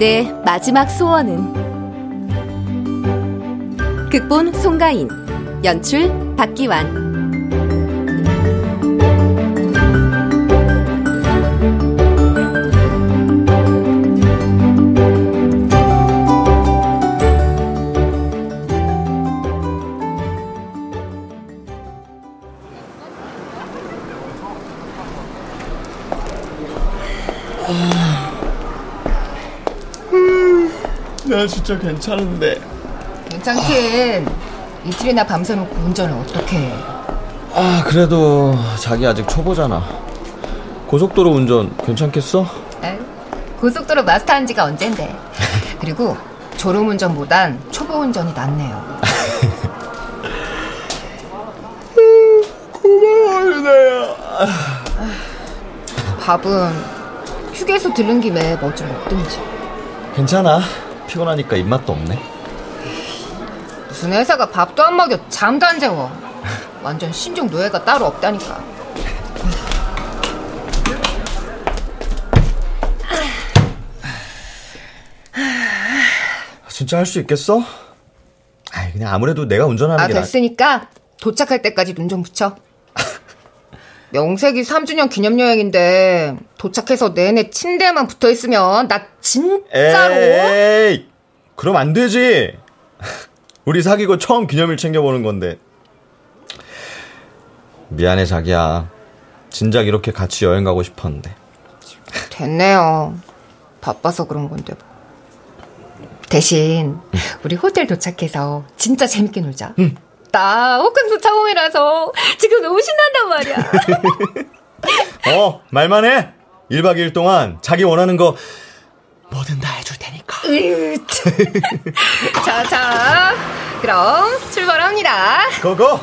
내 마지막 소원은. 극본 송가인, 연출 박기환. 나 진짜 괜찮은데. 괜찮긴. 이틀이나 밤새놓고 운전을 어떻게 해. 그래도 자기 아직 초보잖아. 고속도로 운전 괜찮겠어? 에이, 고속도로 마스터한 지가 언젠데. 그리고 졸음운전보단 초보운전이 낫네요. 고마워 유나야. 밥은 휴게소 들른 김에 뭐 좀 먹든지. 괜찮아, 피곤하니까 입맛도 없네. 무슨 회사가 밥도 안 먹여 잠도 안 재워. 완전 신종 노예가 따로 없다니까. 진짜 할 수 있겠어? 그냥 아무래도 내가 운전하는 게 됐으니까 도착할 때까지 눈 좀 붙여. 명색이 3주년 기념여행인데 도착해서 내내 침대에만 붙어있으면 나 진짜로. 에이, 그럼 안 되지. 우리 사귀고 처음 기념일 챙겨보는 건데. 미안해 자기야, 진작 이렇게 같이 여행 가고 싶었는데. 됐네요, 바빠서 그런 건데. 대신 우리 호텔 도착해서 진짜 재밌게 놀자. 응. 나 호캉스 처음이라서 지금 너무 신난단 말이야. 말만 해. 1박 2일 동안 자기 원하는 거 뭐든 다 해줄 테니까. 자, 그럼 출발합니다. 고고.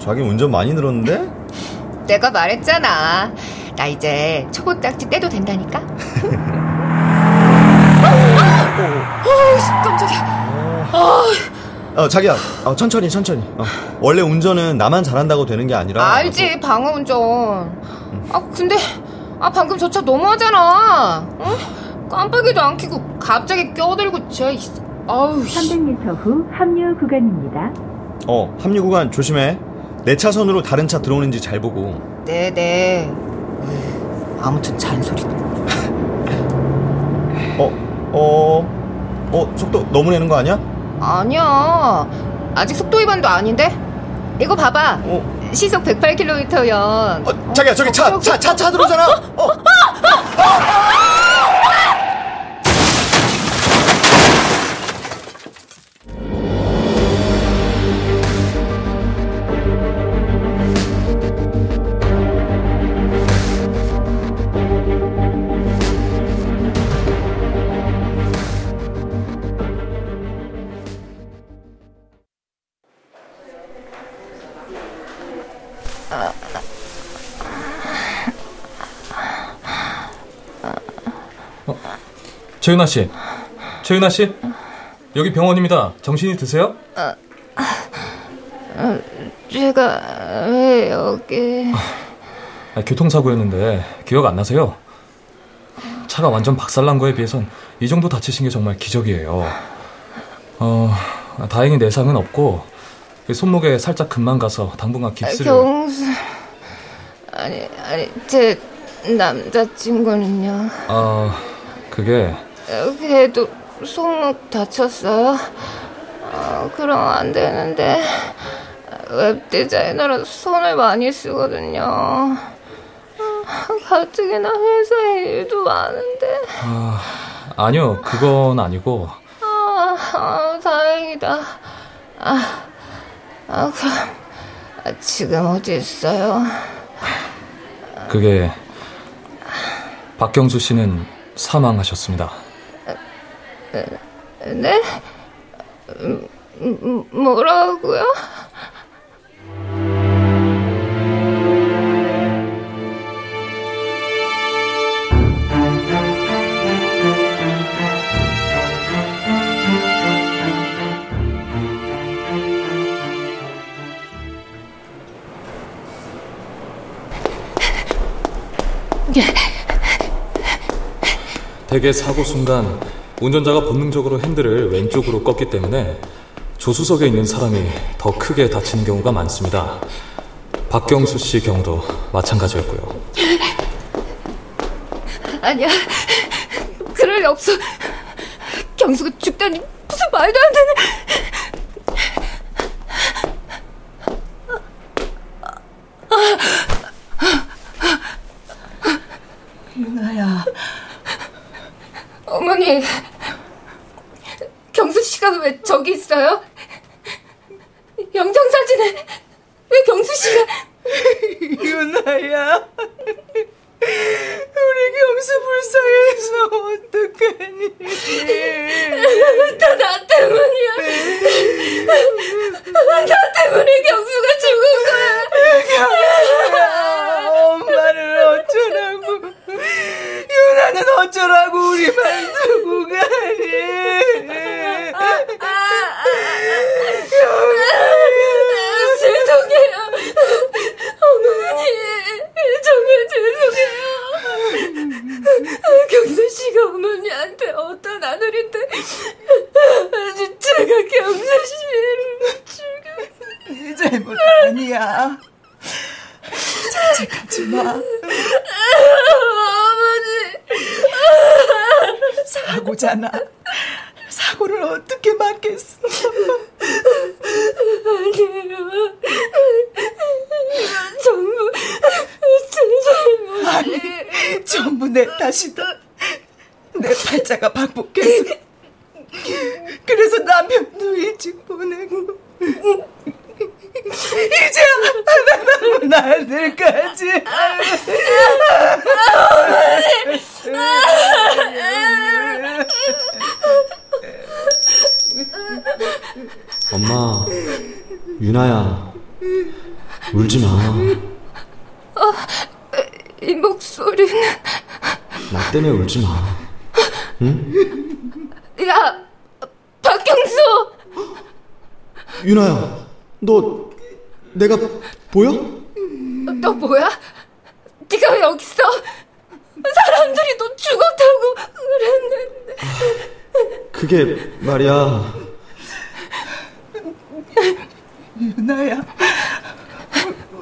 자기 운전 많이 늘었는데? 내가 말했잖아, 나 이제 초보 딱지 떼도 된다니까. 깜짝이야. 자기야, 천천히. 원래 운전은 나만 잘한다고 되는 게 아니라. 알지, 방어 운전. 근데 방금 저 차 너무하잖아. 어? 깜빡이도 안 켜고 갑자기 껴들고. 300m 후 합류 구간입니다. 합류 구간 조심해. 내 차선으로 다른 차 들어오는지 잘 보고. 네네. 아무튼 잔소리. 속도 너무 내는 거 아니야? 아니야, 아직 속도 위반도 아닌데. 이거 봐봐. 시속 108km면 자기야, 저기 차 들어오잖아. 최윤아 씨, 여기 병원입니다. 정신이 드세요? 제가 왜 여기? 교통사고였는데 기억 안 나세요? 차가 완전 박살난 거에 비해선 이 정도 다치신 게 정말 기적이에요. 다행히 내상은 없고 손목에 살짝 금만 가서 당분간 깁스를. 아니 제 남자친구는요? 그게. 걔도 손목 다쳤어요? 그럼 안 되는데. 웹디자이너라 손을 많이 쓰거든요. 가뜩이나 회사에 일도 많은데. 아니요, 그건 아니고. 다행이다. 그럼 지금 어디 있어요? 그게 박경수 씨는 사망하셨습니다. 네? 뭐라고요? 예. 대개 사고 순간 운전자가 본능적으로 핸들을 왼쪽으로 꺾기 때문에 조수석에 있는 사람이 더 크게 다치는 경우가 많습니다. 박경수 씨 경우도 마찬가지였고요. 아니야, 그럴 리 없어. 경수가 죽다니 무슨 말도 안 되는. 윤아야. 어머니, 경수 씨가 왜 저기 있어요? 영정사진에 왜 경수 씨가? 윤아야, 우리 경수 불쌍해서 어떡하니? 다 나 때문이야. 나 때문에 경수가 죽은 거야. 경수야, 엄마를 어쩌라고? 윤아는 어쩌라고 우리만 두고 가니? 경수야, 죄송해요. 어머니, 정말 죄송해요. 경수 씨가 어머니한테 어떤 아들인데 제가 경수 씨를 죽였어. 내 잘못 아니야. 자책하지 마. 어머니, 사고잖아. 사고를 어떻게 막겠어? 아니에요. 이건 전부 제 잘못이에요. 아니, 전부 내 탓이다. 내 팔자가 박복해서 그래서 남편도 일찍 보내고 이제 하나 남은 아들까지. 엄마, 윤아야, 울지 마. 이 목소리는. 나 때문에 울지 마. 응? 야, 박경수! 윤아야, 너 내가 보여? 너 뭐야? 네가 왜 여기 있어? 사람들이 너 죽었다고 그랬는데. 그게 말이야. 윤아야,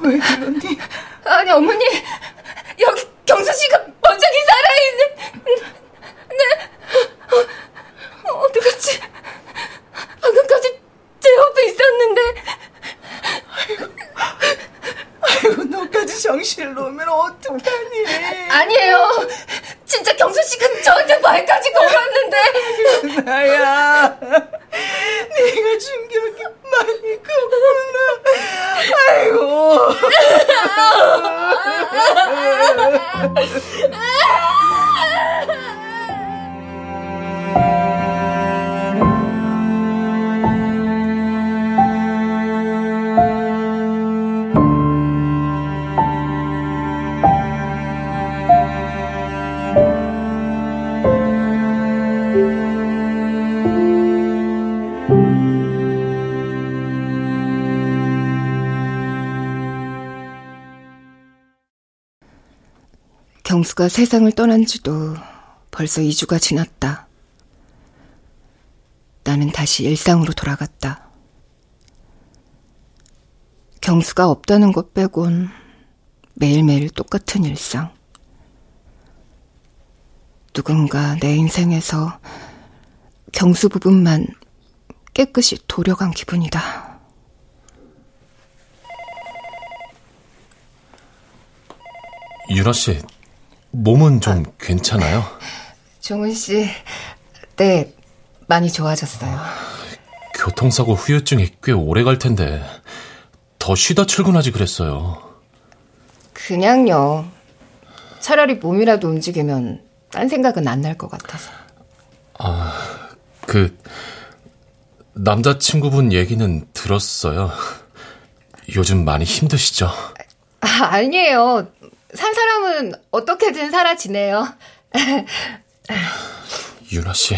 왜 그러니? 아니, 어머니, 여기 경수 씨가 번쩍이 살아있는. 네, 어떡하지? 방금까지 제 옆에 있었는데. 아이고, 너까지 정신을 놓으면 어떡하니? 아니에요. 진짜 경수 씨가 저한테 발까지 걸었는데. 윤아야, 네가 충격이 많이 컸구나. 아이고. 경수가 세상을 떠난 지도 벌써 2주가 지났다. 나는 다시 일상으로 돌아갔다. 경수가 없다는 것 빼곤 매일매일 똑같은 일상. 누군가 내 인생에서 경수 부분만 깨끗이 도려간 기분이다. 유라 씨, 몸은 좀 괜찮아요? 종훈 씨, 네, 많이 좋아졌어요. 교통사고 후유증이 꽤 오래 갈 텐데 더 쉬다 출근하지 그랬어요. 그냥요. 차라리 몸이라도 움직이면 딴 생각은 안 날 것 같아서. 아, 그 남자친구분 얘기는 들었어요. 요즘 많이 힘드시죠? 아니에요. 산 사람은 어떻게든 살아 지내요. 유라 씨,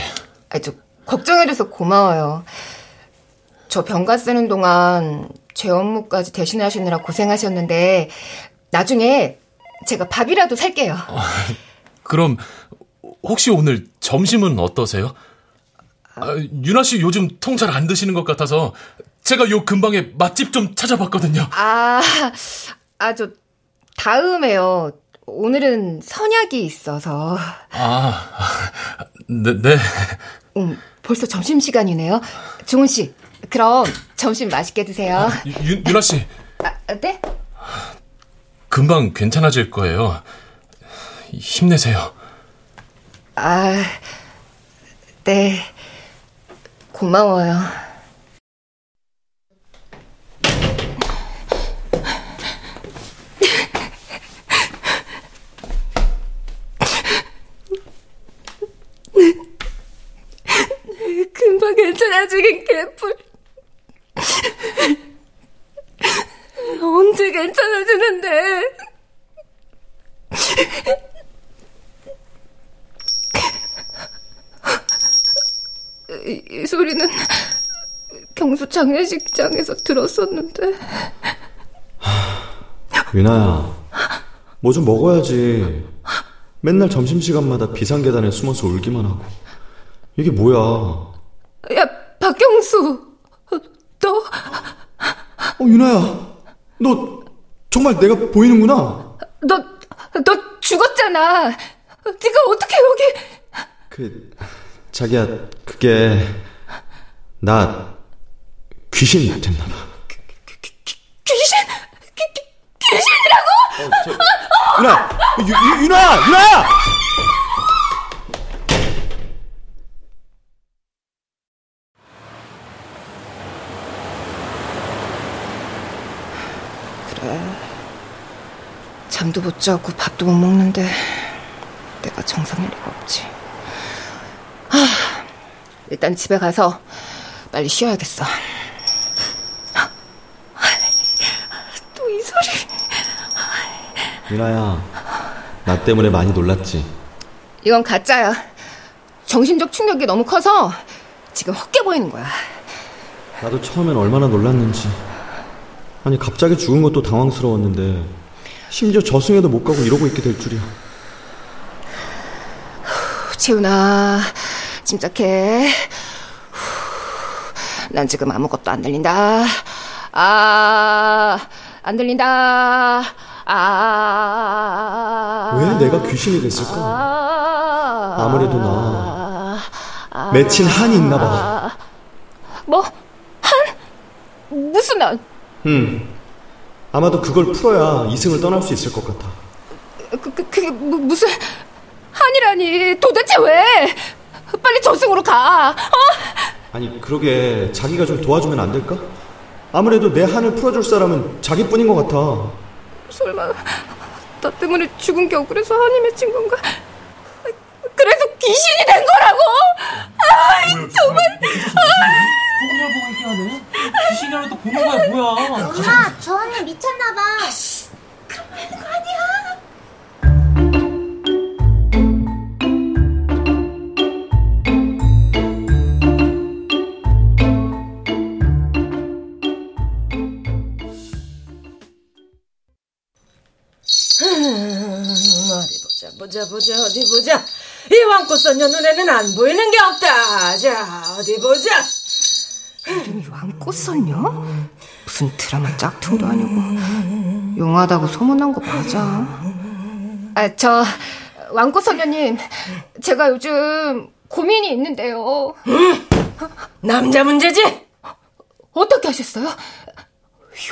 저 걱정해줘서 고마워요. 저 병가 쓰는 동안 제 업무까지 대신하시느라 고생하셨는데 나중에 제가 밥이라도 살게요. 그럼 혹시 오늘 점심은 어떠세요? 윤아 씨 요즘 통 잘 안 드시는 것 같아서 제가 요 근방에 맛집 좀 찾아봤거든요. 저 다음에요. 오늘은 선약이 있어서. 네. 벌써 점심시간이네요. 중훈 씨, 그럼 점심 맛있게 드세요. 윤아 씨. 네? 금방 괜찮아질 거예요. 힘내세요. 네. 고마워요. 금방 괜찮아지긴 개뿔. 언제 괜찮아지는데? 이 소리는 경수 장례식장에서 들었었는데. 윤아야, 뭐 좀 먹어야지. 맨날 점심시간마다 비상계단에 숨어서 울기만 하고. 이게 뭐야? 야, 박경수, 너? 윤아야, 너 정말 내가 보이는구나. 너 죽었잖아. 네가 어떻게 여기? 자기야, 그게 나 귀신이 됐나 봐. 귀신이라고? 윤아야! 그래, 잠도 못 자고 밥도 못 먹는데 내가 정상일 리가 없지. 일단 집에 가서 빨리 쉬어야겠어. 또 이 소리. 윤아야, 나 때문에 많이 놀랐지? 이건 가짜야. 정신적 충격이 너무 커서 지금 헛게 보이는 거야. 나도 처음엔 얼마나 놀랐는지. 아니, 갑자기 죽은 것도 당황스러웠는데 심지어 저승에도 못 가고 이러고 있게 될 줄이야. 최윤아, 침착해. 난 지금 아무것도 안 들린다. 안 들린다. 왜 내가 귀신이 됐을까? 아무래도 나 맺힌 한이 있나 봐. 뭐? 한? 무슨 한? 아마도 그걸 풀어야 이승을 떠날 수 있을 것 같아. 그게 무슨 한이라니. 도대체 왜? 빨리 저승으로 가. 아니, 그러게 자기가 좀 도와주면 안 될까? 아무래도 내 한을 풀어줄 사람은 자기뿐인 것 같아. 설마 나 때문에 죽은 게 억울해서 한이 맺힌 건가? 그래서 귀신이 된 거라고? 정말. 고구마 보고 얘기하네. 귀신이라도 보는 거야 뭐야. 엄마, 저 언니 미쳤나 봐. 그럼 되는 거 아니야? 보자, 어디 보자. 이 왕꽃선녀 눈에는 안 보이는 게 없다. 자, 어디 보자. 이름이 왕꽃선녀? 무슨 드라마 짝퉁도 아니고. 용하다고 소문난 거 맞아? 저 왕꽃선녀님, 제가 요즘 고민이 있는데요. 남자 문제지? 어떻게 하셨어요?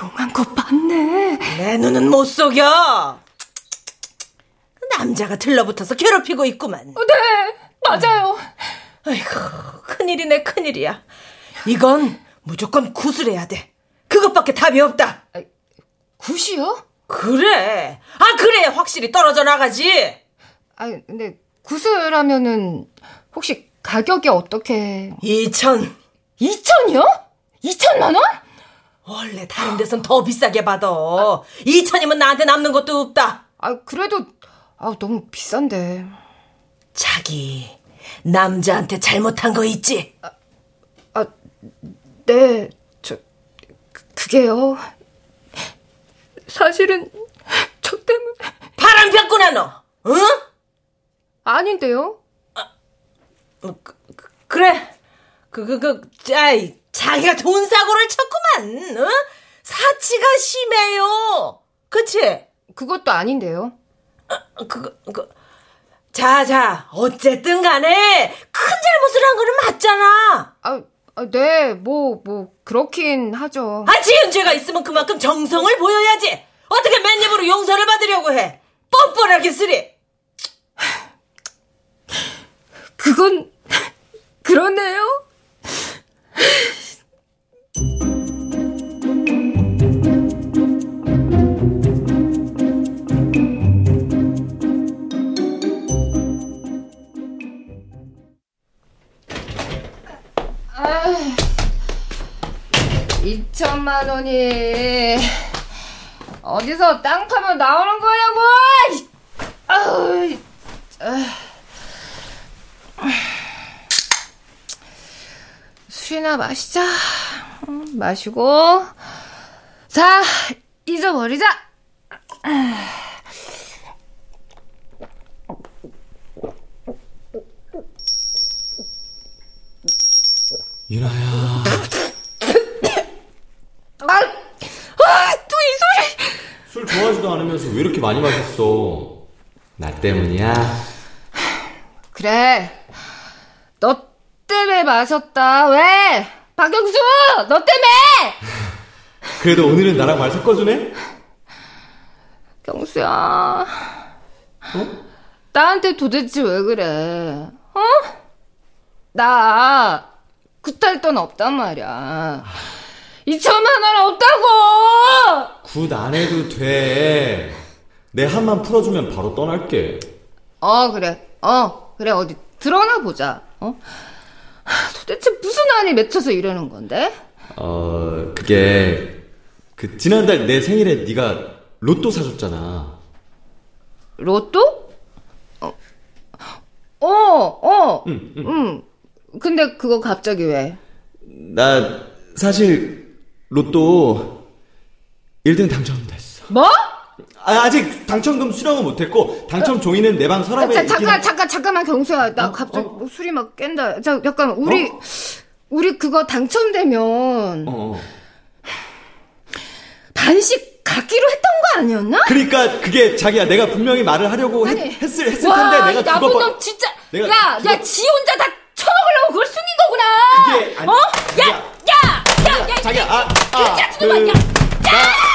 용한 거 봤네. 내 눈은 못 속여. 남자가 들러붙어서 괴롭히고 있구만. 네, 맞아요. 아이고, 큰일이네, 큰일이야. 이건 무조건 구술해야 돼. 그것밖에 답이 없다. 굿이요? 그래. 그래, 확실히 떨어져 나가지. 근데 구술하면은 혹시 가격이 어떻게? 2,000이요? 2,000만 원? 원래 다른 데선 더 비싸게 받아. 2,000이면 나한테 남는 것도 없다. 그래도 너무 비싼데. 자기, 남자한테 잘못한 거 있지? 네, 그게요. 사실은 저 때문에. 봐라! 깜폈구나 너. 응? 아닌데요. 아, 그래. 아이, 자기가 돈 사고를 쳤구만. 응? 사치가 심해요. 그치? 그것도 아닌데요. 자, 어쨌든 간에 큰 잘못을 한 거는 맞잖아. 네, 그렇긴 하죠. 지은 죄가 있으면 그만큼 정성을 보여야지. 어떻게 맨 입으로 용서를 받으려고 해. 뻔뻔하게 쓰리. 그건, 그러네요. $2,000만 원이 어디서 땅 파면 나오는 거냐고! 술이나 마시자. 마시고 자, 잊어버리자. 유나야. 술 좋아하지도 않으면서 왜 이렇게 많이 마셨어? 나 때문이야? 그래, 너 때문에 마셨다. 왜? 박경수, 너 때문에! 그래도 오늘은 나랑 말 섞어주네? 경수야. 어? 나한테 도대체 왜 그래? 어? 나 굿할 돈 없단 말이야. 2,000만 원 없다고! 굿 안 해도 돼. 내 한만 풀어주면 바로 떠날게. 그래. 어디 드러나 보자. 도대체 무슨 한이 맺혀서 이러는 건데? 그게 지난달 내 생일에 네가 로또 사줬잖아. 로또? 응. 근데 그거 갑자기 왜? 나 사실 로또 1등 당첨됐어. 뭐? 아직 당첨금 수령은 못했고 당첨 종이는 내 방 서랍에. 잠깐만 경수야, 나 갑자기 술이 막 깬다. 자, 잠깐 우리 그거 당첨되면 반씩 갖기로 했던 거 아니었나? 그러니까 그게 자기야, 내가 분명히 말을 하려고 했을 와, 텐데 내가 나쁜 놈 진짜. 야, 지 혼자 다 처먹으려고 그걸 숨긴 거구나. 그게 아니.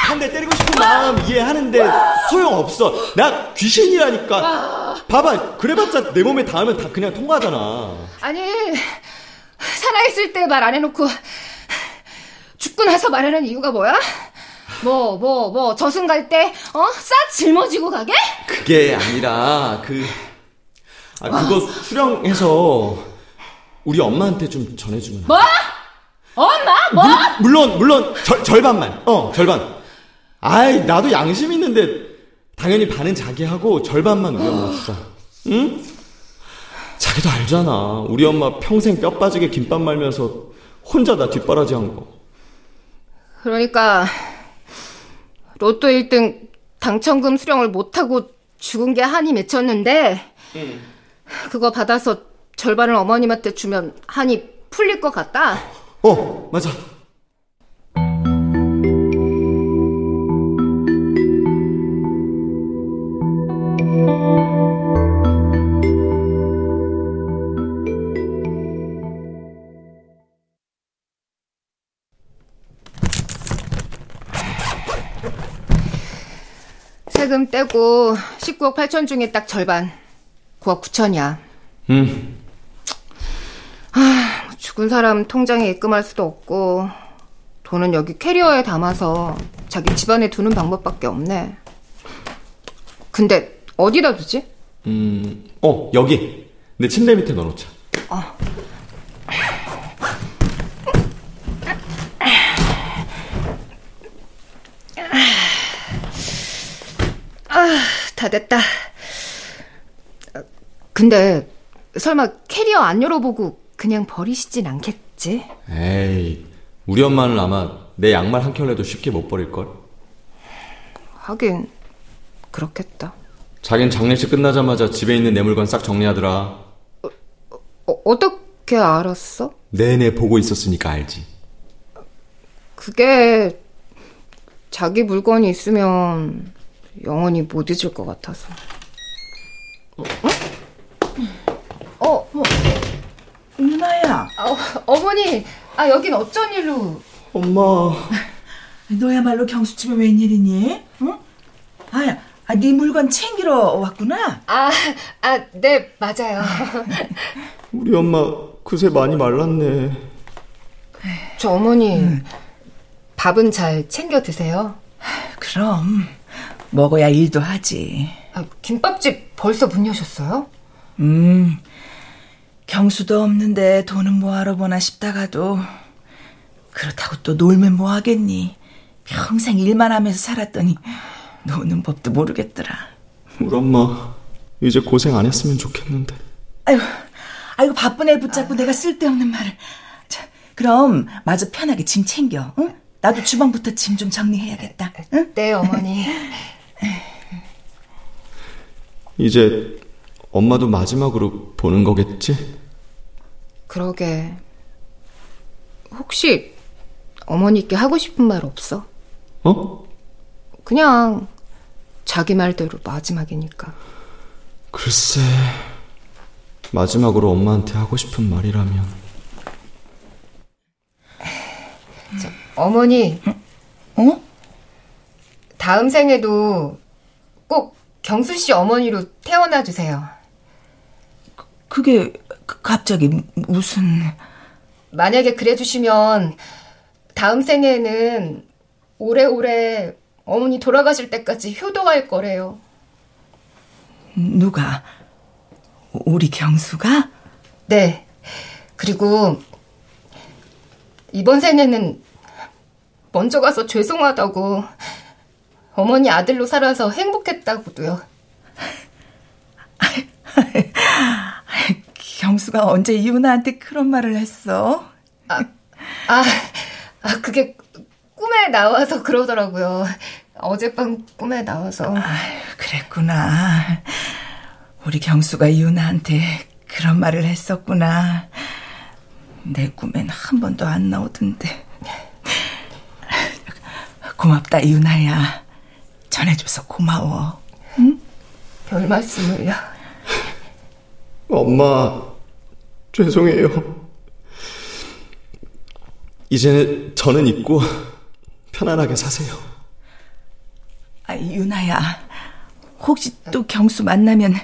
한 대 때리고 싶은 마음 이해하는데 소용없어. 나 귀신이라니까. 봐봐, 그래봤자 내 몸에 닿으면 다 그냥 통과하잖아. 아니, 살아있을 때 말 안 해놓고 죽고 나서 말하는 이유가 뭐야? 저승 갈 때 싹 짊어지고 가게? 그게 아니라 그거 수령해서 우리 엄마한테 좀 전해주면. 뭐? 엄마? 뭐? 물론 절반만. 절반. 아이, 나도 양심 있는데 당연히 반은 자기하고 절반만 우리 엄마 주자. 응? 자기도 알잖아. 우리 엄마 평생 뼈 빠지게 김밥 말면서 혼자 나 뒷바라지한 거. 그러니까 로또 1등 당첨금 수령을 못하고 죽은 게 한이 맺혔는데 그거 받아서 절반을 어머님한테 주면 한이 풀릴 것 같다? 맞아. 세금 떼고 19억 8천 중에 딱 절반, 9억 9천이야. 죽은 사람 통장에 입금할 수도 없고 돈은 여기 캐리어에 담아서 자기 집안에 두는 방법밖에 없네. 근데 어디다 두지? 여기 내 침대 밑에 넣어놓자. 다 됐다. 근데 설마 캐리어 안 열어보고 그냥 버리시진 않겠지? 에이, 우리 엄마는 아마 내 양말 한 켤레도 쉽게 못 버릴걸? 하긴 그렇겠다. 자긴 장례식 끝나자마자 집에 있는 내 물건 싹 정리하더라. 어떻게 알았어? 내내 보고 있었으니까 알지. 그게 자기 물건이 있으면 영원히 못 잊을 것 같아서. 윤아야. 어머니, 여긴 어쩐 일로? 엄마. 너야말로 경수 집에 웬일이니? 응? 네 물건 챙기러 왔구나. 네, 맞아요. 우리 엄마 그새 많이 말랐네. 저 어머니, 밥은 잘 챙겨 드세요? 그럼, 먹어야 일도 하지. 김밥집 벌써 문 여셨어요? 경수도 없는데 돈은 뭐하러 보나 싶다가도, 그렇다고 또 놀면 뭐하겠니? 평생 일만 하면서 살았더니 노는 법도 모르겠더라. 우리 엄마 이제 고생 안 했으면 좋겠는데. 아이고 바쁜 애 붙잡고 내가 쓸데없는 말을. 자, 그럼 마저 편하게 짐 챙겨. 응? 나도 주방부터 짐 좀 정리해야겠다. 응? 네, 어머니. 이제 엄마도 마지막으로 보는 거겠지? 그러게. 혹시 어머니께 하고 싶은 말 없어? 어? 그냥 자기 말대로 마지막이니까. 글쎄, 마지막으로 엄마한테 하고 싶은 말이라면. 저, 어머니. 어? 다음 생에도 꼭 경수 씨 어머니로 태어나 주세요. 그게 갑자기 무슨... 만약에 그래 주시면 다음 생에는 오래오래 어머니 돌아가실 때까지 효도할 거래요. 누가? 우리 경수가? 네. 그리고 이번 생에는 먼저 가서 죄송하다고, 어머니 아들로 살아서 행복했다고도요. 경수가 언제 유나한테 그런 말을 했어? 그게 꿈에 나와서 그러더라고요. 어젯밤 꿈에 나와서. 그랬구나. 우리 경수가 유나한테 그런 말을 했었구나. 내 꿈엔 한 번도 안 나오던데. 고맙다, 유나야. 전해줘서 고마워. 응? 별 말씀을요. 엄마, 죄송해요. 이제는 저는 잊고 편안하게 사세요. 유나야, 혹시 또 경수 만나면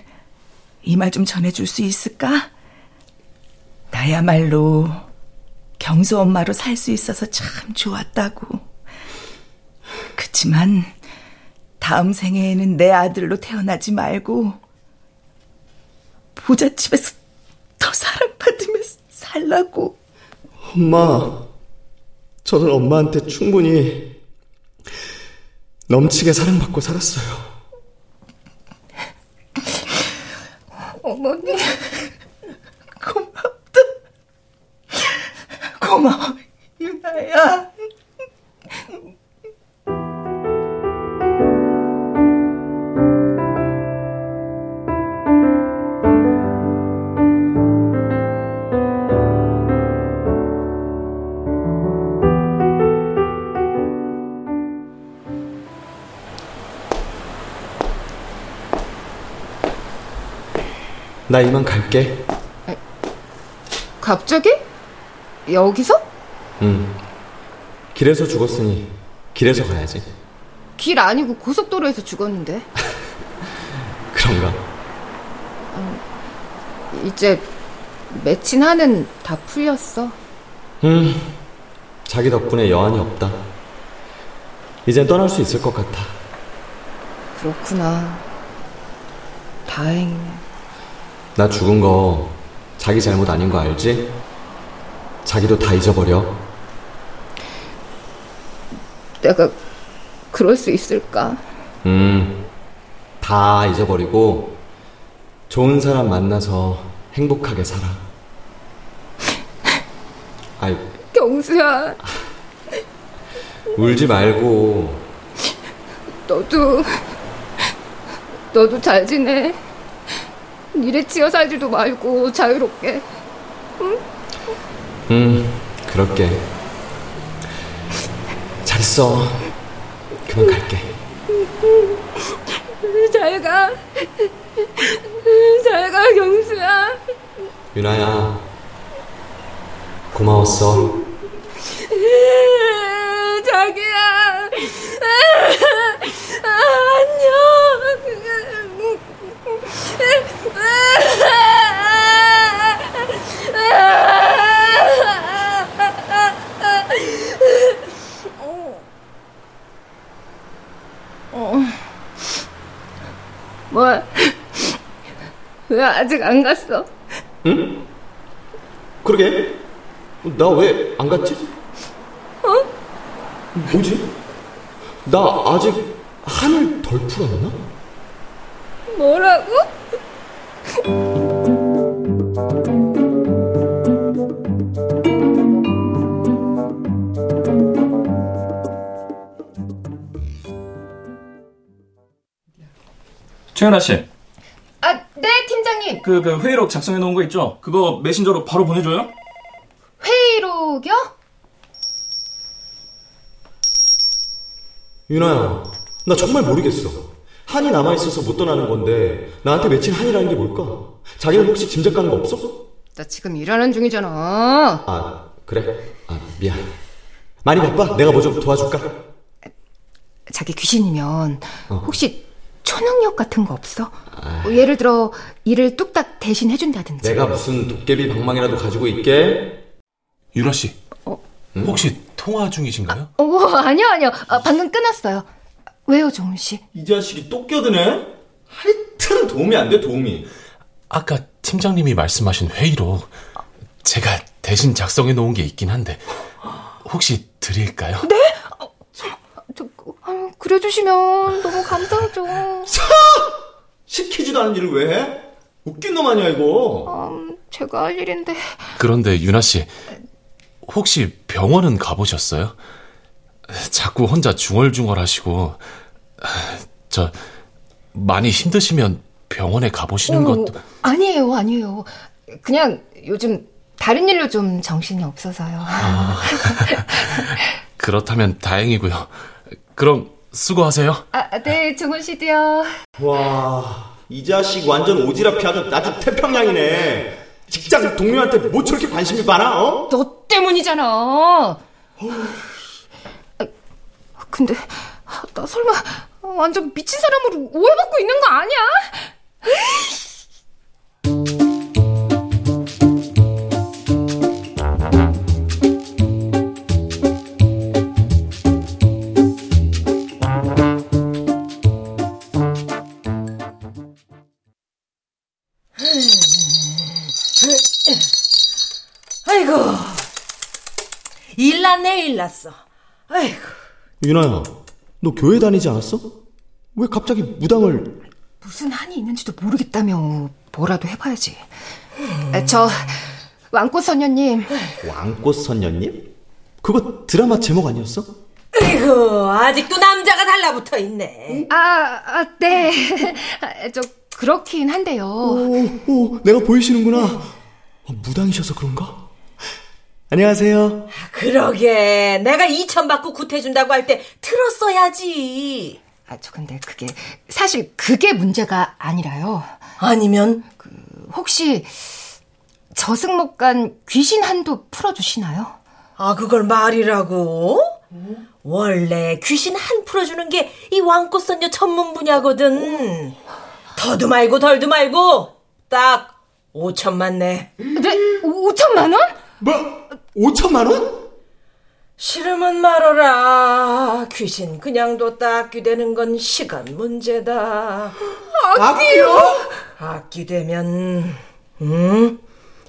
이 말 좀 전해줄 수 있을까? 나야말로 경수 엄마로 살 수 있어서 참 좋았다고. 그치만 다음 생에는 내 아들로 태어나지 말고 부잣집에서 더 사랑받으면서 살라고. 엄마, 저는 엄마한테 충분히 넘치게 사랑받고 살았어요. 어머니, 고맙다. 고마워, 유나야. 나 이만 갈게. 갑자기? 여기서? 응. 길에서 죽었으니 길에서 가야지. 길 아니고 고속도로에서 죽었는데. 그런가? 이제 맺힌 한은 다 풀렸어. 자기 덕분에 여한이 없다. 이젠 떠날 수 있을 것 같아. 그렇구나. 다행이네. 나 죽은 거 자기 잘못 아닌 거 알지? 자기도 다 잊어버려. 내가 그럴 수 있을까? 다 잊어버리고 좋은 사람 만나서 행복하게 살아. 아이, 경수야. 울지 말고. 너도 너도 잘 지내. 일에 치여 살지도 말고 자유롭게. 응? 그럴게. 잘 있어. 그만 갈게. 잘 가. 잘 가, 경수야. 윤아야, 고마웠어. 자기야, 안녕. 뭐야? 왜 아직 안 갔어? 응? 그러게, 나 왜 안 갔지? 어? 뭐지? 나 아직 한을 덜 풀었나? 뭐라고? 최윤아 씨. 아, 네, 팀장님. 그 회의록 작성해 놓은 거 있죠? 그거 메신저로 바로 보내줘요? 회의록이요? 윤아야, 나 정말 모르겠어. 한이 남아있어서 못 떠나는 건데 나한테 맺힌 한이라는 게 뭘까? 자기는 혹시 짐작가는 거 없어? 나 지금 일하는 중이잖아. 아, 그래? 아, 미안. 많이 바빠? 내가 뭐 좀 도와줄까? 자기 귀신이면 혹시 초능력 같은 거 없어? 예를 들어 일을 뚝딱 대신 해준다든지. 내가 무슨 도깨비 방망이라도 가지고 있게. 유라 씨, 혹시 통화 중이신가요? 아니요. 방금 끊었어요. 왜요, 정훈 씨? 이 자식이 또 끼어드네? 하여튼 도움이 안 돼, 도움이. 아까 팀장님이 말씀하신 회의록 제가 대신 작성해 놓은 게 있긴 한데 혹시 드릴까요? 네? 그려주시면 너무 감사하죠. 시키지도 않은 일을 왜 해? 웃긴 놈 아니야, 이거. 제가 할 일인데. 그런데 유나 씨, 혹시 병원은 가보셨어요? 자꾸 혼자 중얼중얼 하시고. 저 많이 힘드시면 병원에 가보시는 것도. 아니에요. 그냥 요즘 다른 일로 좀 정신이 없어서요. 그렇다면 다행이고요. 그럼 수고하세요. 아, 네, 정훈 씨도요. 와, 이 자식 완전 오지랖이 아주 나도 태평양이네. 직장 동료한테 뭐 저렇게 관심이 많아? 너 때문이잖아. 근데 나 설마 완전 미친 사람으로 오해받고 있는 거 아니야? 아이고, 일났네, 일났어. 아이고. 윤아야, 너 교회 다니지 않았어? 왜 갑자기 무당을? 무슨 한이 있는지도 모르겠다며. 뭐라도 해봐야지. 저 왕꽃선녀님. 왕꽃선녀님? 그거 드라마 제목 아니었어? 아이고, 아직도 남자가 달라붙어 있네. 네. 저 그렇긴 한데요. 내가 보이시는구나. 무당이셔서 그런가? 안녕하세요. 그러게, 내가 2,000 받고 굿해준다고 할 때 들었어야지. 저 근데 그게 사실 그게 문제가 아니라요. 아니면? 혹시 저승목 간 귀신 한도 풀어주시나요? 그걸 말이라고? 원래 귀신 한 풀어주는 게 이 왕꽃선녀 전문 분야거든. 더도 말고 덜도 말고 딱 5,000만 내. 네? 5,000만 원? 뭐? 5,000만 원? 싫으면 말어라. 귀신 그냥 뒀다 악귀되는 건 시간 문제다. 악귀요? 악귀되면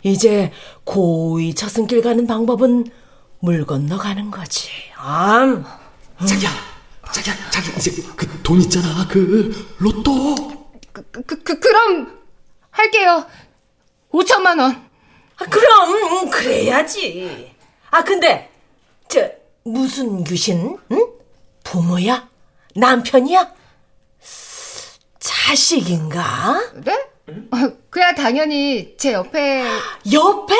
이제 고의 저승길 가는 방법은 물 건너가는 거지. 자기야, 이제 그 돈 있잖아, 그 로또. 그럼 할게요. 5,000만 원. 그럼 그래야지. 근데 저 무슨 귀신? 응? 부모야? 남편이야? 자, 가식인가? 네? 그야 당연히 제 옆에. 옆에?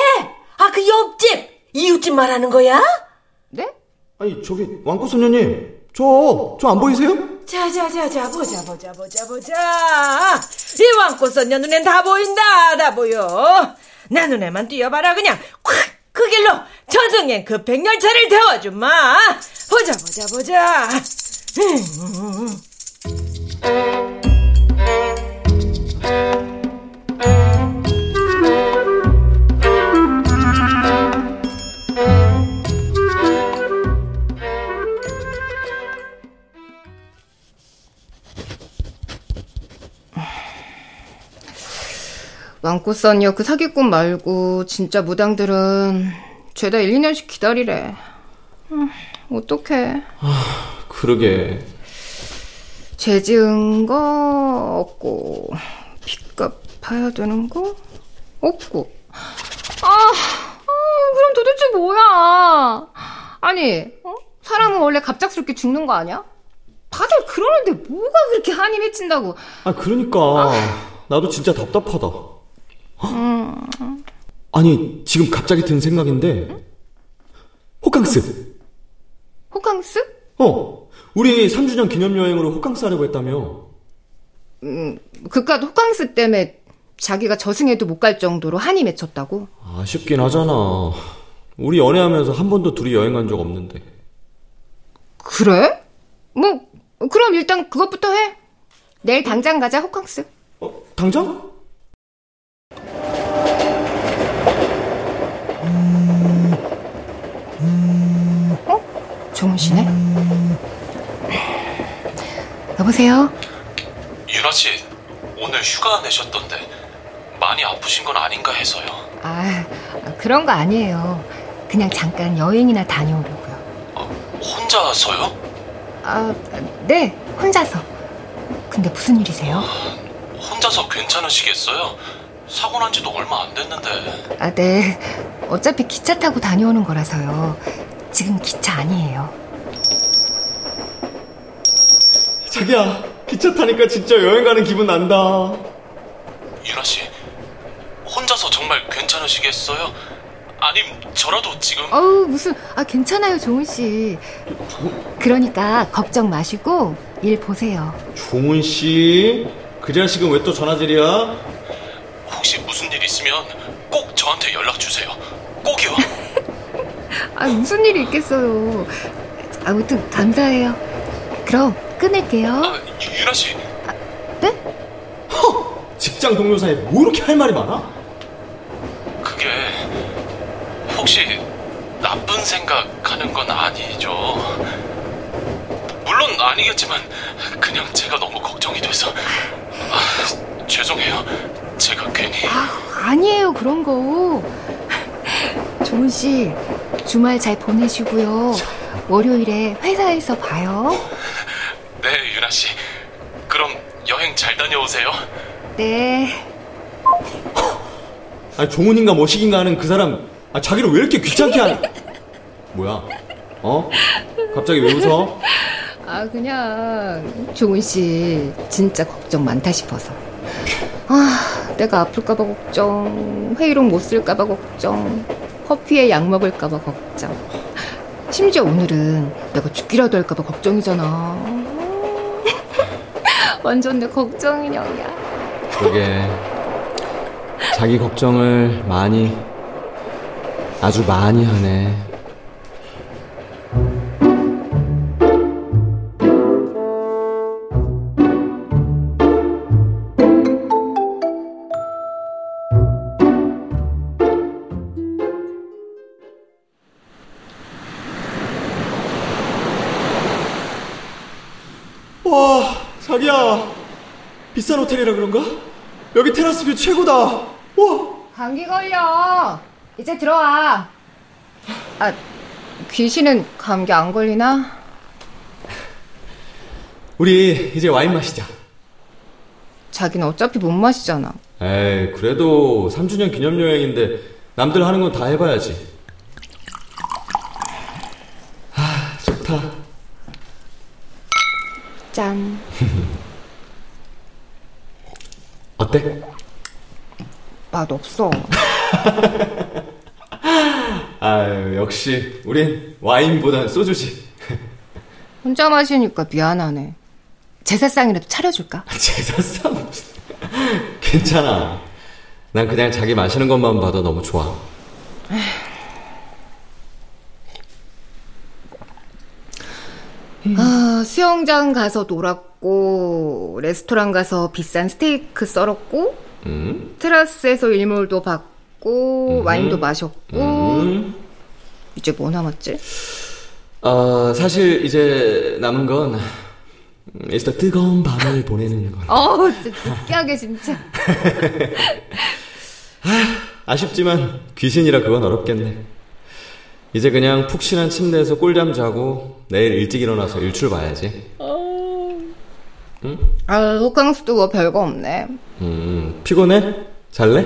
아, 그 옆집! 이웃집 말하는 거야? 네? 아니, 저기, 왕꽃소녀님. 저 안 보이세요? 자, 보자. 이 왕꽃소녀 눈엔 다 보인다, 다 보여. 나 눈에만 뛰어봐라, 그냥. 콱! 그 길로 전승연 급행열차를 태워주마. 보자. 왕꽃선녀 그 사기꾼 말고 진짜 무당들은 죄다 1, 2년씩 기다리래. 어떡해. 아, 그러게. 죄 지은 거 없고 빚값 봐야 되는 거 없고. 그럼 도대체 뭐야. 아니, 사람은 원래 갑작스럽게 죽는 거 아니야? 다들 그러는데 뭐가 그렇게 한이 맺힌다고. 아, 그러니까 나도 진짜 답답하다. 아니, 지금 갑자기 든 생각인데, 호캉스. 호캉스? 우리 3주년 기념여행으로 호캉스 하려고 했다며. 그깟 호캉스 때문에 자기가 저승에도 못 갈 정도로 한이 맺혔다고? 아쉽긴 하잖아. 우리 연애하면서 한 번도 둘이 여행 간 적 없는데. 그래? 뭐 그럼 일단 그것부터 해. 내일 당장 가자, 호캉스. 당장? 정훈씨네? 여보세요? 유나씨, 오늘 휴가 내셨던데 많이 아프신 건 아닌가 해서요. 아, 그런 거 아니에요. 그냥 잠깐 여행이나 다녀오려고요. 혼자서요? 아, 네, 혼자서. 근데 무슨 일이세요? 혼자서 괜찮으시겠어요? 사고 난 지도 얼마 안 됐는데. 아, 네, 어차피 기차 타고 다녀오는 거라서요. 지금 기차 아니에요. 자기야, 기차 타니까 진짜 여행 가는 기분 난다. 유나씨, 혼자서 정말 괜찮으시겠어요? 아님 저라도 지금. 괜찮아요, 종훈씨. 그러니까 걱정 마시고 일 보세요. 종훈씨, 그 자식은 왜 또 전화질이야? 혹시 무슨 일 있으면 꼭 저한테 연락주세요. 꼭이요. 아, 무슨 일이 있겠어요. 아무튼 감사해요. 그럼 끊을게요. 유나씨. 네? 직장 동료 사이에 뭐 이렇게 할 말이 많아? 그게 혹시 나쁜 생각하는 건 아니죠? 물론 아니겠지만 그냥 제가 너무 걱정이 돼서. 죄송해요, 제가 괜히. 아니에요, 그런 거. 종훈씨, 주말 잘 보내시고요. 월요일에 회사에서 봐요. 네, 유나씨. 그럼 여행 잘 다녀오세요. 네. 아니, 종훈인가 머식인가 하는 그 사람, 자기를 왜 이렇게 귀찮게 하는. 뭐야? 갑자기 왜 웃어? 그냥 종훈씨 진짜 걱정 많다 싶어서. 내가 아플까봐 걱정, 회의록 못 쓸까봐 걱정, 커피에 약 먹을까봐 걱정. 심지어 오늘은 내가 죽기라도 할까봐 걱정이잖아. 완전 내 걱정인형이야. 그러게, 자기 걱정을 많이, 아주 많이 하네. 자기야, 비싼 호텔이라 그런가? 여기 테라스뷰 최고다. 와, 감기 걸려. 이제 들어와. 귀신은 감기 안 걸리나? 우리 이제 와인 마시자. 자기는 어차피 못 마시잖아. 에이, 그래도 3주년 기념여행인데 남들 하는 건 다 해봐야지. 좋다. 짠. 어때? 맛없어. 아유, 역시 우린 와인보단 소주지. 혼자 마시니까 미안하네. 제사상이라도 차려줄까? 제사상? 괜찮아. 난 그냥 자기 마시는 것만 봐도 너무 좋아. 아, 수영장 가서 놀았고, 레스토랑 가서 비싼 스테이크 썰었고, 테라스에서 일몰도 받고, 와인도 마셨고, 이제 뭐 남았지? 사실 이제 남은 건 일단 뜨거운 밤을 보내는 거야. 진짜 느끼하게 진짜. 아쉽지만 귀신이라 그건 어렵겠네. 이제 그냥 푹신한 침대에서 꿀잠 자고 내일 일찍 일어나서 일출 봐야지. 응? 호캉스도 뭐 별거 없네. 피곤해? 잘래?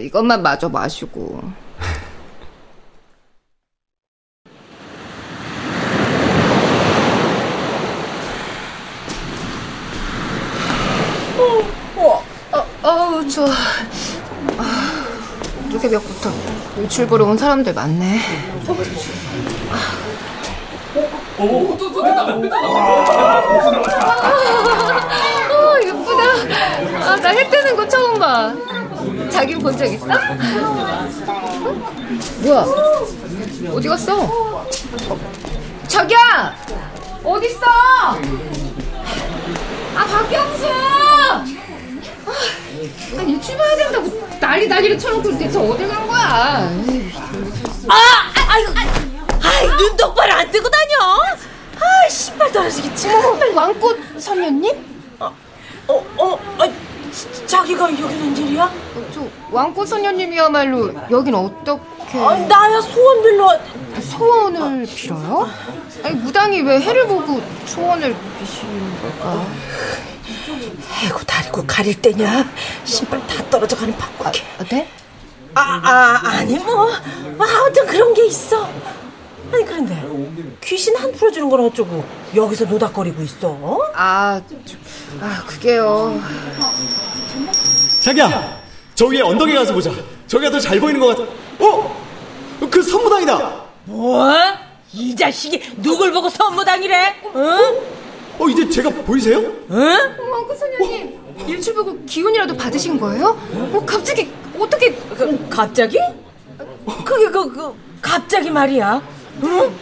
이것만 마저 마시고. 추워. 누게 몇 붙어. 일출 보러 온 사람들 많네. 예쁘다. 나 해 뜨는 거 처음 봐. 자기는 본 적 있어? 뭐야? 어디 갔어? 자기야! 어디 있어? 박경수! 아니 출발해야 된다고 난리를 쳐놓고 이제 저 어딜 간 거야? 눈 똑바로 안 뜨고 다녀. 신발도 안 신기지. 왕꽃 선녀님? 자기가 여긴 웬일이야? 저 왕꽃 선녀님이야말로 여긴 어떻게? 나야 소원 빌러. 소원을 빌어요? 무당이 왜 해를 보고 소원을 빌시는 걸까? 아이고 다리고 가릴 때냐. 신발 다 떨어져가는 바꿔게. 네? 아니 뭐 아무튼 그런 게 있어. 아니 그런데 귀신 한 풀어주는 건 어쩌고 여기서 노닥거리고 있어? 그게요. 자기야, 저 위에 언덕에 가서 보자. 저기가 더 잘 보이는 것 같아. 그 선무당이다. 뭐? 이 자식이 누굴 보고 선무당이래? 응? 이제 제가 보이세요? 응? 왕꽃 선녀님, 일출 보고 기운이라도 받으신 거예요? 갑자기 어떻게? 갑자기? 그게 갑자기 말이야. 응?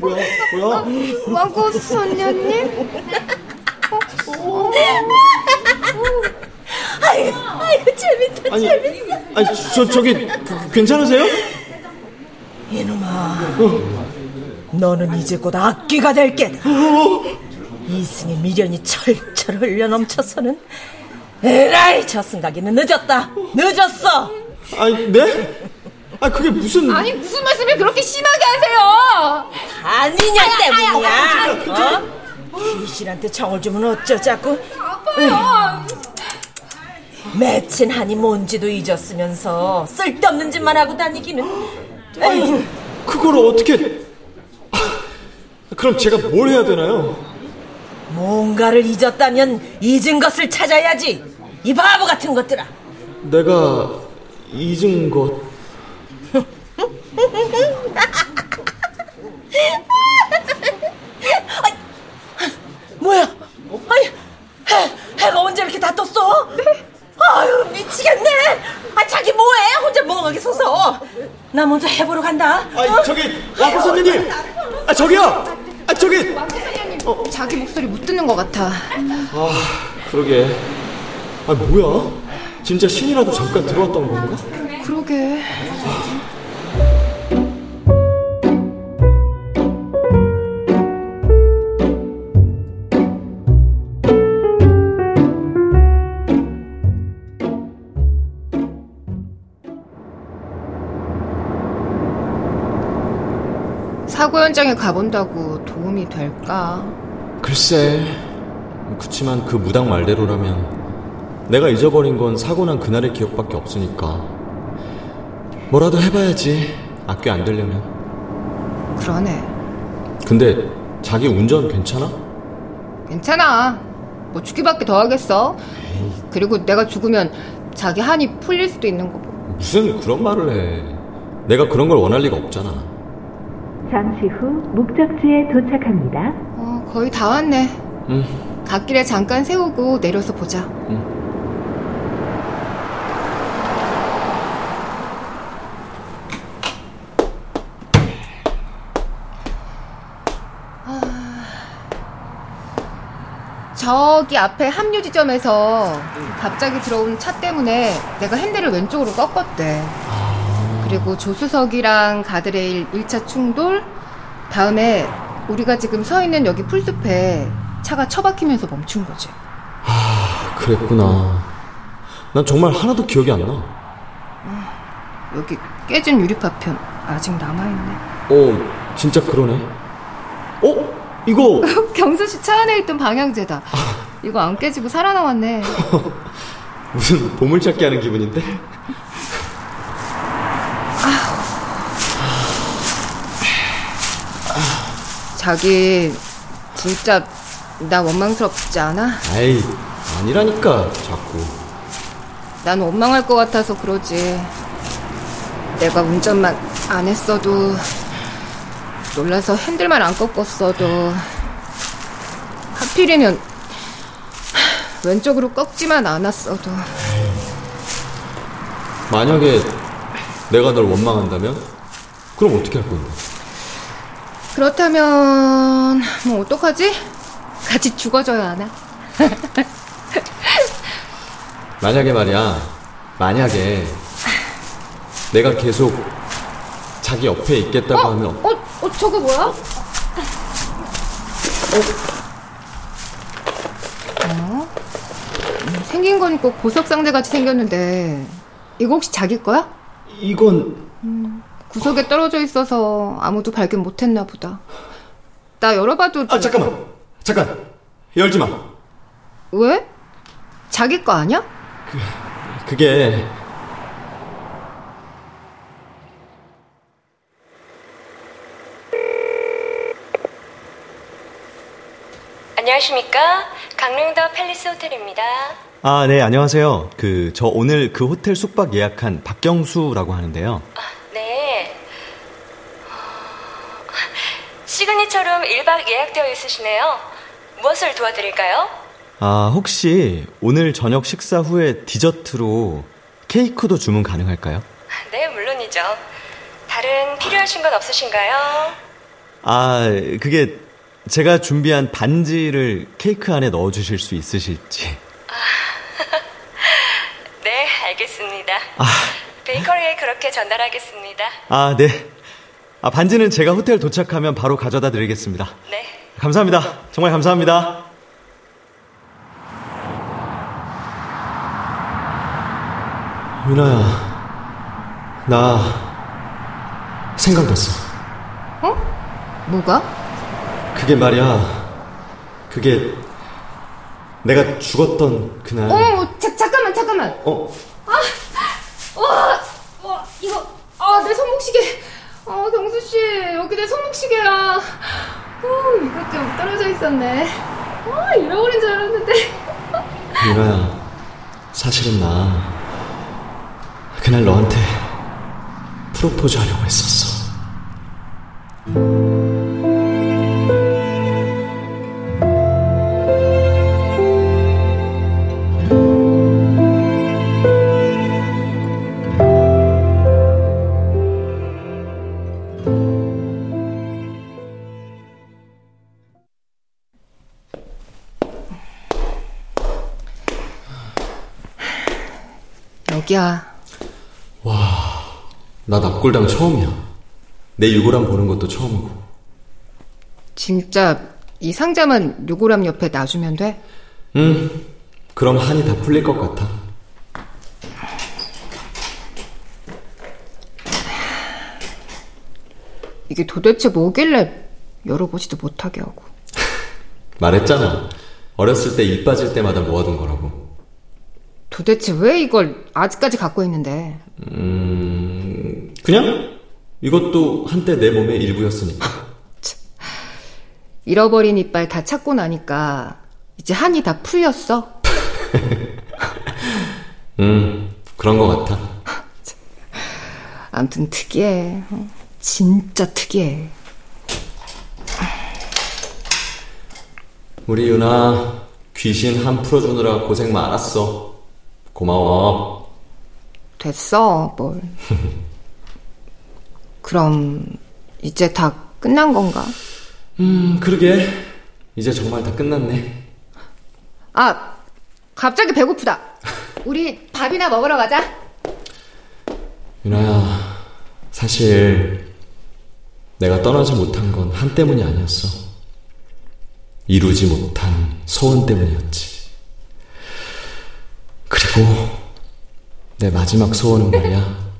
뭐야? 왕꽃 선녀님? 아이고 재밌어. 저기 괜찮으세요? 이놈아. 너는 이제 곧 악귀가 될 게다. 이승의 미련이 철철 흘려넘쳐서는 에라이 저 생각에는 늦었어. 네? 그게 무슨... 무슨 말씀을 그렇게 심하게 하세요? 아니냐 때문이야. 귀신한테 정을 주면 어쩌자고. 아파요. 맺힌 한이 뭔지도 잊었으면서 쓸데없는 짓만 하고 다니기는. 그걸 어떻게... 그럼 제가 뭘 해야 되나요? 뭔가를 잊었다면 잊은 것을 찾아야지. 이 바보 같은 것들아. 내가 잊은 것... 뭐야? 해가 언제 이렇게 다 떴어? 아유 미치겠네. 자기 뭐해? 혼자 멍하게 서서. 나 먼저 해보러 간다. 저기 왕꽃 선녀님. 저기요. 저기 왕꽃 선녀님. 자기 목소리 못 듣는 것 같아. 그러게. 뭐야? 진짜 신이라도 잠깐 들어왔던 건가? 그러게. 사고 현장에 가본다고 도움이 될까? 글쎄, 그치만 그 무당 말대로라면 내가 잊어버린 건 사고 난 그날의 기억밖에 없으니까 뭐라도 해봐야지. 악귀 안 되려면. 그러네. 근데 자기 운전 괜찮아? 뭐 죽기밖에 더 하겠어? 에이. 그리고 내가 죽으면 자기 한이 풀릴 수도 있는 거고. 무슨 그런 말을 해. 내가 그런 걸 원할 리가 없잖아. 잠시 후 목적지에 도착합니다. 거의 다 왔네. 응. 갓길에 잠깐 세우고 내려서 보자. 응. 저기 앞에 합류 지점에서 갑자기 들어온 차 때문에 내가 핸들을 왼쪽으로 꺾었대. 그리고 조수석이랑 가드레일 1차 충돌, 다음에 우리가 지금 서 있는 여기 풀숲에 차가 처박히면서 멈춘 거지. 아, 그랬구나. 난 정말 하나도 기억이 안 나. 여기 깨진 유리파편 아직 남아있네. 진짜 그러네. 이거 경수씨 차 안에 있던 방향제다. 이거 안 깨지고 살아남았네. 무슨 보물찾기 하는 기분인데? 자기 진짜 나 원망스럽지 않아? 아이, 아니라니까. 자꾸 난 원망할 것 같아서 그러지. 내가 운전만 안 했어도, 놀라서 핸들만 안 꺾었어도, 하필이면 왼쪽으로 꺾지만 않았어도. 만약에 내가 널 원망한다면? 그럼 어떻게 할 건데? 그렇다면 뭐 어떡하지? 같이 죽어줘야 하나? 만약에 말이야, 만약에 내가 계속 자기 옆에 있겠다고 하면 저거 뭐야? 생긴 거니까 보석 상자같이 생겼는데 이거 혹시 자기 거야? 이건... 구석에 떨어져 있어서 아무도 발견 못했나 보다. 나 열어봐도... 아, 잠깐만! 잠깐! 열지 마! 왜? 자기 거 아니야? 그게... 안녕하십니까? 강릉더 팰리스 호텔입니다. 아, 네, 안녕하세요. 저 오늘 그 호텔 숙박 예약한 박경수라고 하는데요. 아, 네. 시그니처룸 1박 예약되어 있으시네요. 무엇을 도와드릴까요? 아, 혹시 오늘 저녁 식사 후에 디저트로 케이크도 주문 가능할까요? 네, 물론이죠. 다른 필요하신 건 없으신가요? 아, 그게... 제가 준비한 반지를 케이크 안에 넣어주실 수 있으실지. 네, 알겠습니다. 베이커리에 그렇게 전달하겠습니다. 아, 네. 아, 반지는 제가 호텔 도착하면 바로 가져다 드리겠습니다. 네. 감사합니다. 정말 감사합니다. 윤아야, 나 생각났어. 어? 뭐가? 그게 말이야, 그게 내가 죽었던 그날. 잠깐만. 이거, 내 손목시계. 경수 씨, 여기 내 손목시계야. 이것 좀 떨어져 있었네. 잃어버린 줄 알았는데. 유라야, 사실은 나 그날 너한테 프로포즈 하려고 했었어. 야. 와, 나 납골당 처음이야. 내 유골함 보는 것도 처음이고. 진짜 이 상자만 유골함 옆에 놔주면 돼? 응, 그럼 한이 다 풀릴 것 같아. 이게 도대체 뭐길래 열어보지도 못하게 하고. 말했잖아, 어렸을 때 입 빠질 때마다 모아둔 거라고. 도대체 왜 이걸 아직까지 갖고 있는데? 그냥? 이것도 한때 내 몸의 일부였으니까. 잃어버린 이빨 다 찾고 나니까 이제 한이 다 풀렸어? 그런 것 같아. 아무튼 특이해. 진짜 특이해. 우리 윤아 귀신 한 풀어주느라 고생 많았어. 고마워. 됐어 뭘. 그럼 이제 다 끝난 건가? 그러게. 이제 정말 다 끝났네. 아, 갑자기 배고프다. 우리 밥이나 먹으러 가자. 윤아야, 사실 내가 떠나지 못한 건 한 때문이 아니었어. 이루지 못한 소원 때문이었지. 그리고 내 마지막 소원은 말이야.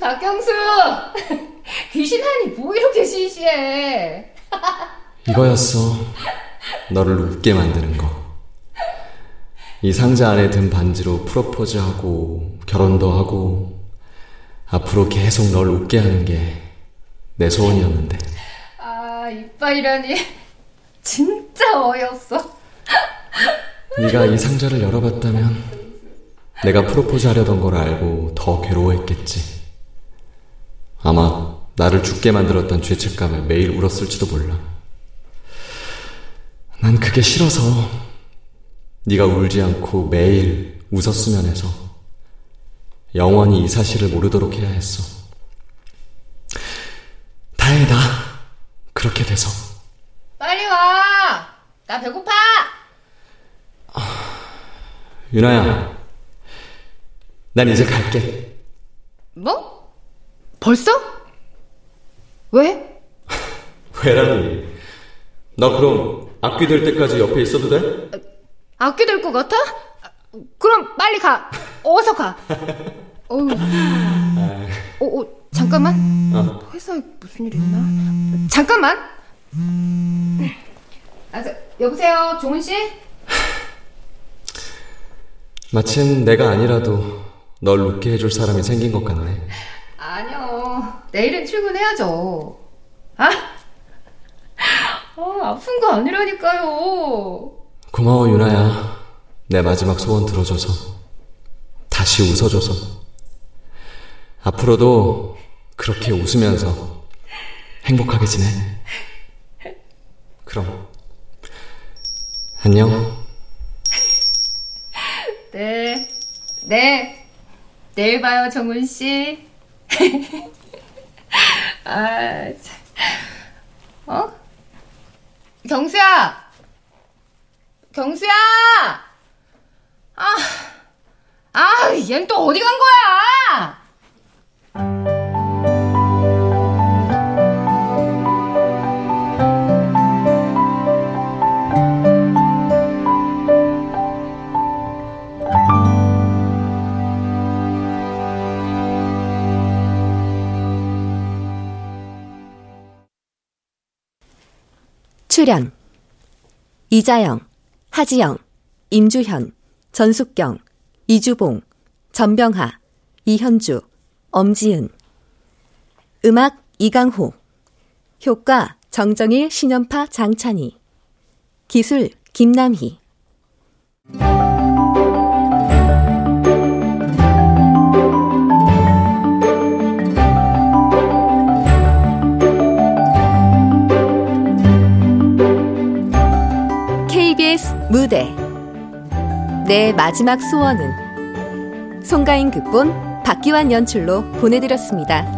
박경수! 귀신하니 뭐 이렇게 시시해. 이거였어. 너를 웃게 만드는 거. 이 상자 안에 든 반지로 프로포즈하고 결혼도 하고 앞으로 계속 널 웃게 하는 게 내 소원이었는데. 아, 이빨이라니. 진짜 어이없어. 네가 이 상자를 열어봤다면 내가 프로포즈 하려던 걸 알고 더 괴로워했겠지. 아마 나를 죽게 만들었던 죄책감에 매일 울었을지도 몰라. 난 그게 싫어서 네가 울지 않고 매일 웃었으면 해서 영원히 이 사실을 모르도록 해야 했어. 다행이다. 그렇게 돼서. 빨리 와! 나 배고파! 윤아야, 난 이제 갈게. 뭐? 벌써? 왜? 왜라니? 나 그럼 악귀될 때까지 옆에 있어도 돼? 악귀될 것 같아? 그럼 빨리 가. 어서 가. 잠깐만. 회사에 무슨 일이 있나? 잠깐만. 아, 여보세요, 종훈 씨? 마침 내가 아니라도 널 웃게 해줄 사람이 생긴 것 같네. 아니요, 내일은 출근해야죠. 아? 아픈 거 아니라니까요. 고마워 윤아야. 내 마지막 소원 들어줘서, 다시 웃어줘서. 앞으로도 그렇게 웃으면서 행복하게 지내. 그럼 안녕. 네. 내일 봐요 정훈 씨. 아, 경수야. 경수야! 얘는 또 어디 간 거야? 출연 이자영, 하지영, 임주현, 전숙경, 이주봉, 전병하, 이현주, 엄지은. 음악 이강호. 효과 정정일, 신연파, 장찬희. 기술 김남희. 무대 내 마지막 소원은 송가인 극본, 박기환 연출로 보내드렸습니다.